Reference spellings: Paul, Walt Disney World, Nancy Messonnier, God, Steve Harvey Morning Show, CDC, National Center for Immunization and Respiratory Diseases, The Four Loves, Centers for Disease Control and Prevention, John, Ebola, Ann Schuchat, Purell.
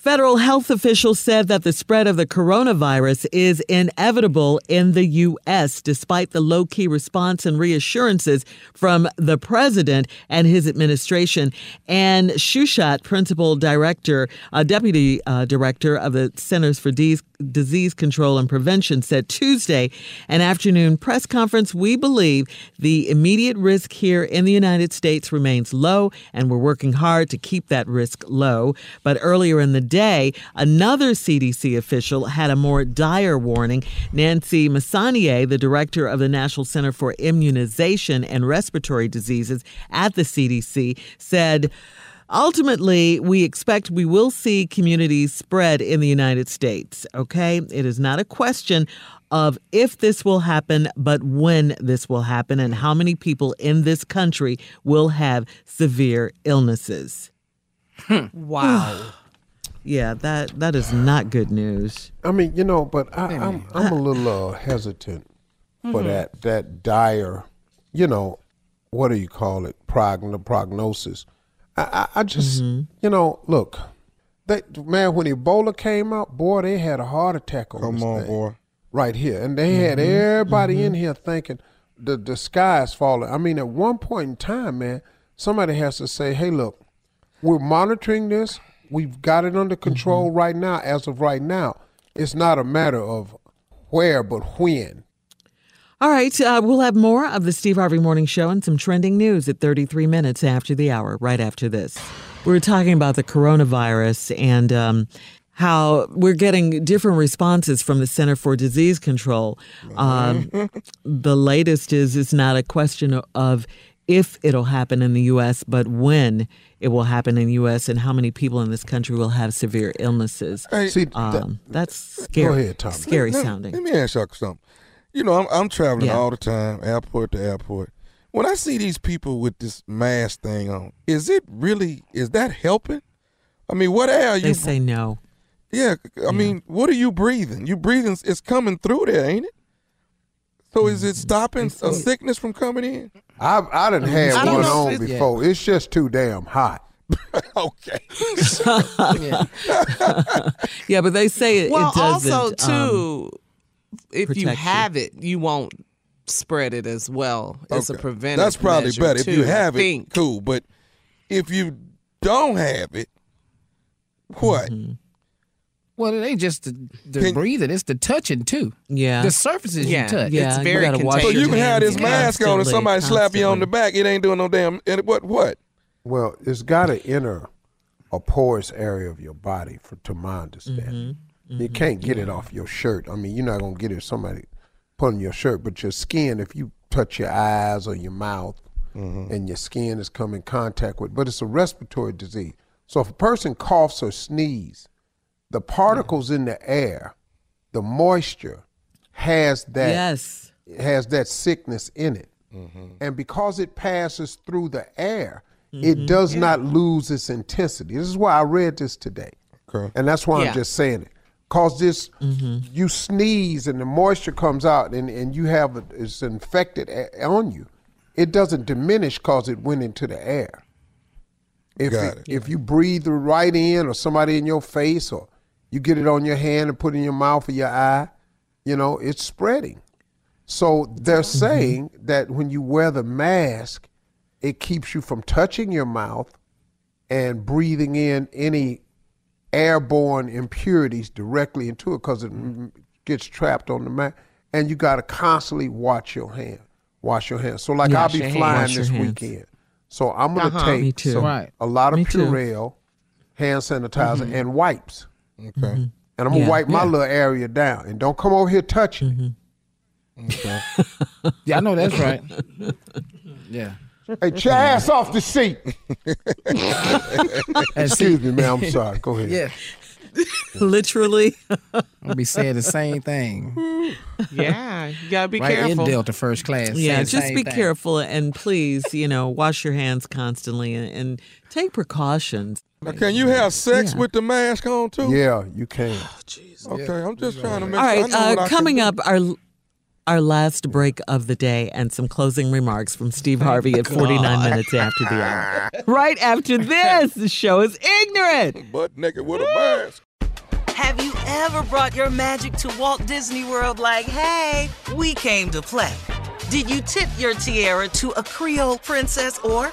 Federal health officials said that the spread of the coronavirus is inevitable in the U.S., despite the low-key response and reassurances from the president and his administration. Ann Schuchat, principal director, deputy director of the Centers for Disease Control and Prevention, said Tuesday, an afternoon press conference, "We believe the immediate risk here in the United States remains low, and we're working hard to keep that risk low." But earlier in the day, another CDC official had a more dire warning. Nancy Messonnier, the director of the National Center for Immunization and Respiratory Diseases at the CDC, said, "Ultimately, we expect we will see communities spread in the United States. Okay, it is not a question of if this will happen, but when this will happen and how many people in this country will have severe illnesses." Wow. Yeah, that is not good news. I mean, you know, but I'm a little hesitant for that dire, you know, what do you call it, prognosis. I just, you know, look, when Ebola came out, boy, they had a heart attack on this thing. Come on, boy. Right here. And they had everybody in here thinking the sky is falling. I mean, at one point in time, man, somebody has to say, hey, look, we're monitoring this. We've got it under control right now. As of right now, it's not a matter of where, but when. All right. We'll have more of the Steve Harvey Morning Show and some trending news at 33 minutes after the hour, right after this. We were talking about the coronavirus and how we're getting different responses from the Center for Disease Control. The latest is it's not a question of if it'll happen in the U.S., but when it will happen in the U.S. and how many people in this country will have severe illnesses. Hey, see, that's scary. Go ahead, Tom. Scary sounding. Let me ask y'all something. You know, I'm traveling all the time, airport to airport. When I see these people with this mask thing on, is that helping? I mean, what air are you? They say no. Yeah, I mean, what are you breathing? You breathing, it's coming through there, ain't it? So is it stopping a sickness from coming in? I done had one on before. It's just too damn hot. Okay. Yeah, but they say it, it doesn't. Well, also, too, if you have it, you won't spread it as well as a preventative. That's probably better. If you have it, cool. But if you don't have it, what? Mm-hmm. Well, it ain't just the breathing; it's the touching too. Yeah, the surfaces you touch. Yeah. It's very contagious. So you can have this mask on, and somebody slap you on the back. It ain't doing no damn. What? Well, it's got to enter a porous area of your body, to my understanding. Mm-hmm. Mm-hmm. You can't get it off your shirt. I mean, you're not gonna get it if somebody putting your shirt, but your skin. If you touch your eyes or your mouth, mm-hmm. and your skin is coming in contact with, but it's a respiratory disease. So if a person coughs or sneezes, the particles in the air, the moisture, has that sickness in it. Mm-hmm. And because it passes through the air, mm-hmm. it does not lose its intensity. This is why I read this today. Okay. And that's why I'm just saying it. Because this, you sneeze and the moisture comes out and you have it's infected on you. It doesn't diminish because it went into the air. If you breathe right in or somebody in your face or you get it on your hand and put it in your mouth or your eye, it's spreading. So they're saying that when you wear the mask, it keeps you from touching your mouth and breathing in any airborne impurities directly into it because it gets trapped on the mask. And you got to constantly wash your hands. So like I'll be flying this weekend. So I'm going to take a lot of Purell, hand sanitizer, and wipes. Okay. Mm-hmm. And I'm going to wipe my little area down. And don't come over here touching it. Okay. I know that's right. Yeah. Hey, get your ass off the seat. Excuse me, man. I'm sorry. Go ahead. Yeah. Literally, I'll be saying the same thing. Yeah, you gotta be careful. In Delta first class. Yeah, just be careful and please, wash your hands constantly and take precautions. Now, can you have sex with the mask on too? Yeah, you can. Oh, jeez. Okay, I'm just trying to make sure. All right, coming up, our last break of the day and some closing remarks from Steve Harvey at 49 minutes after the hour. Right after this, the show is ignorant. Butt naked with a mask. Have you ever brought your magic to Walt Disney World like, hey, we came to play? Did you tip your tiara to a Creole princess or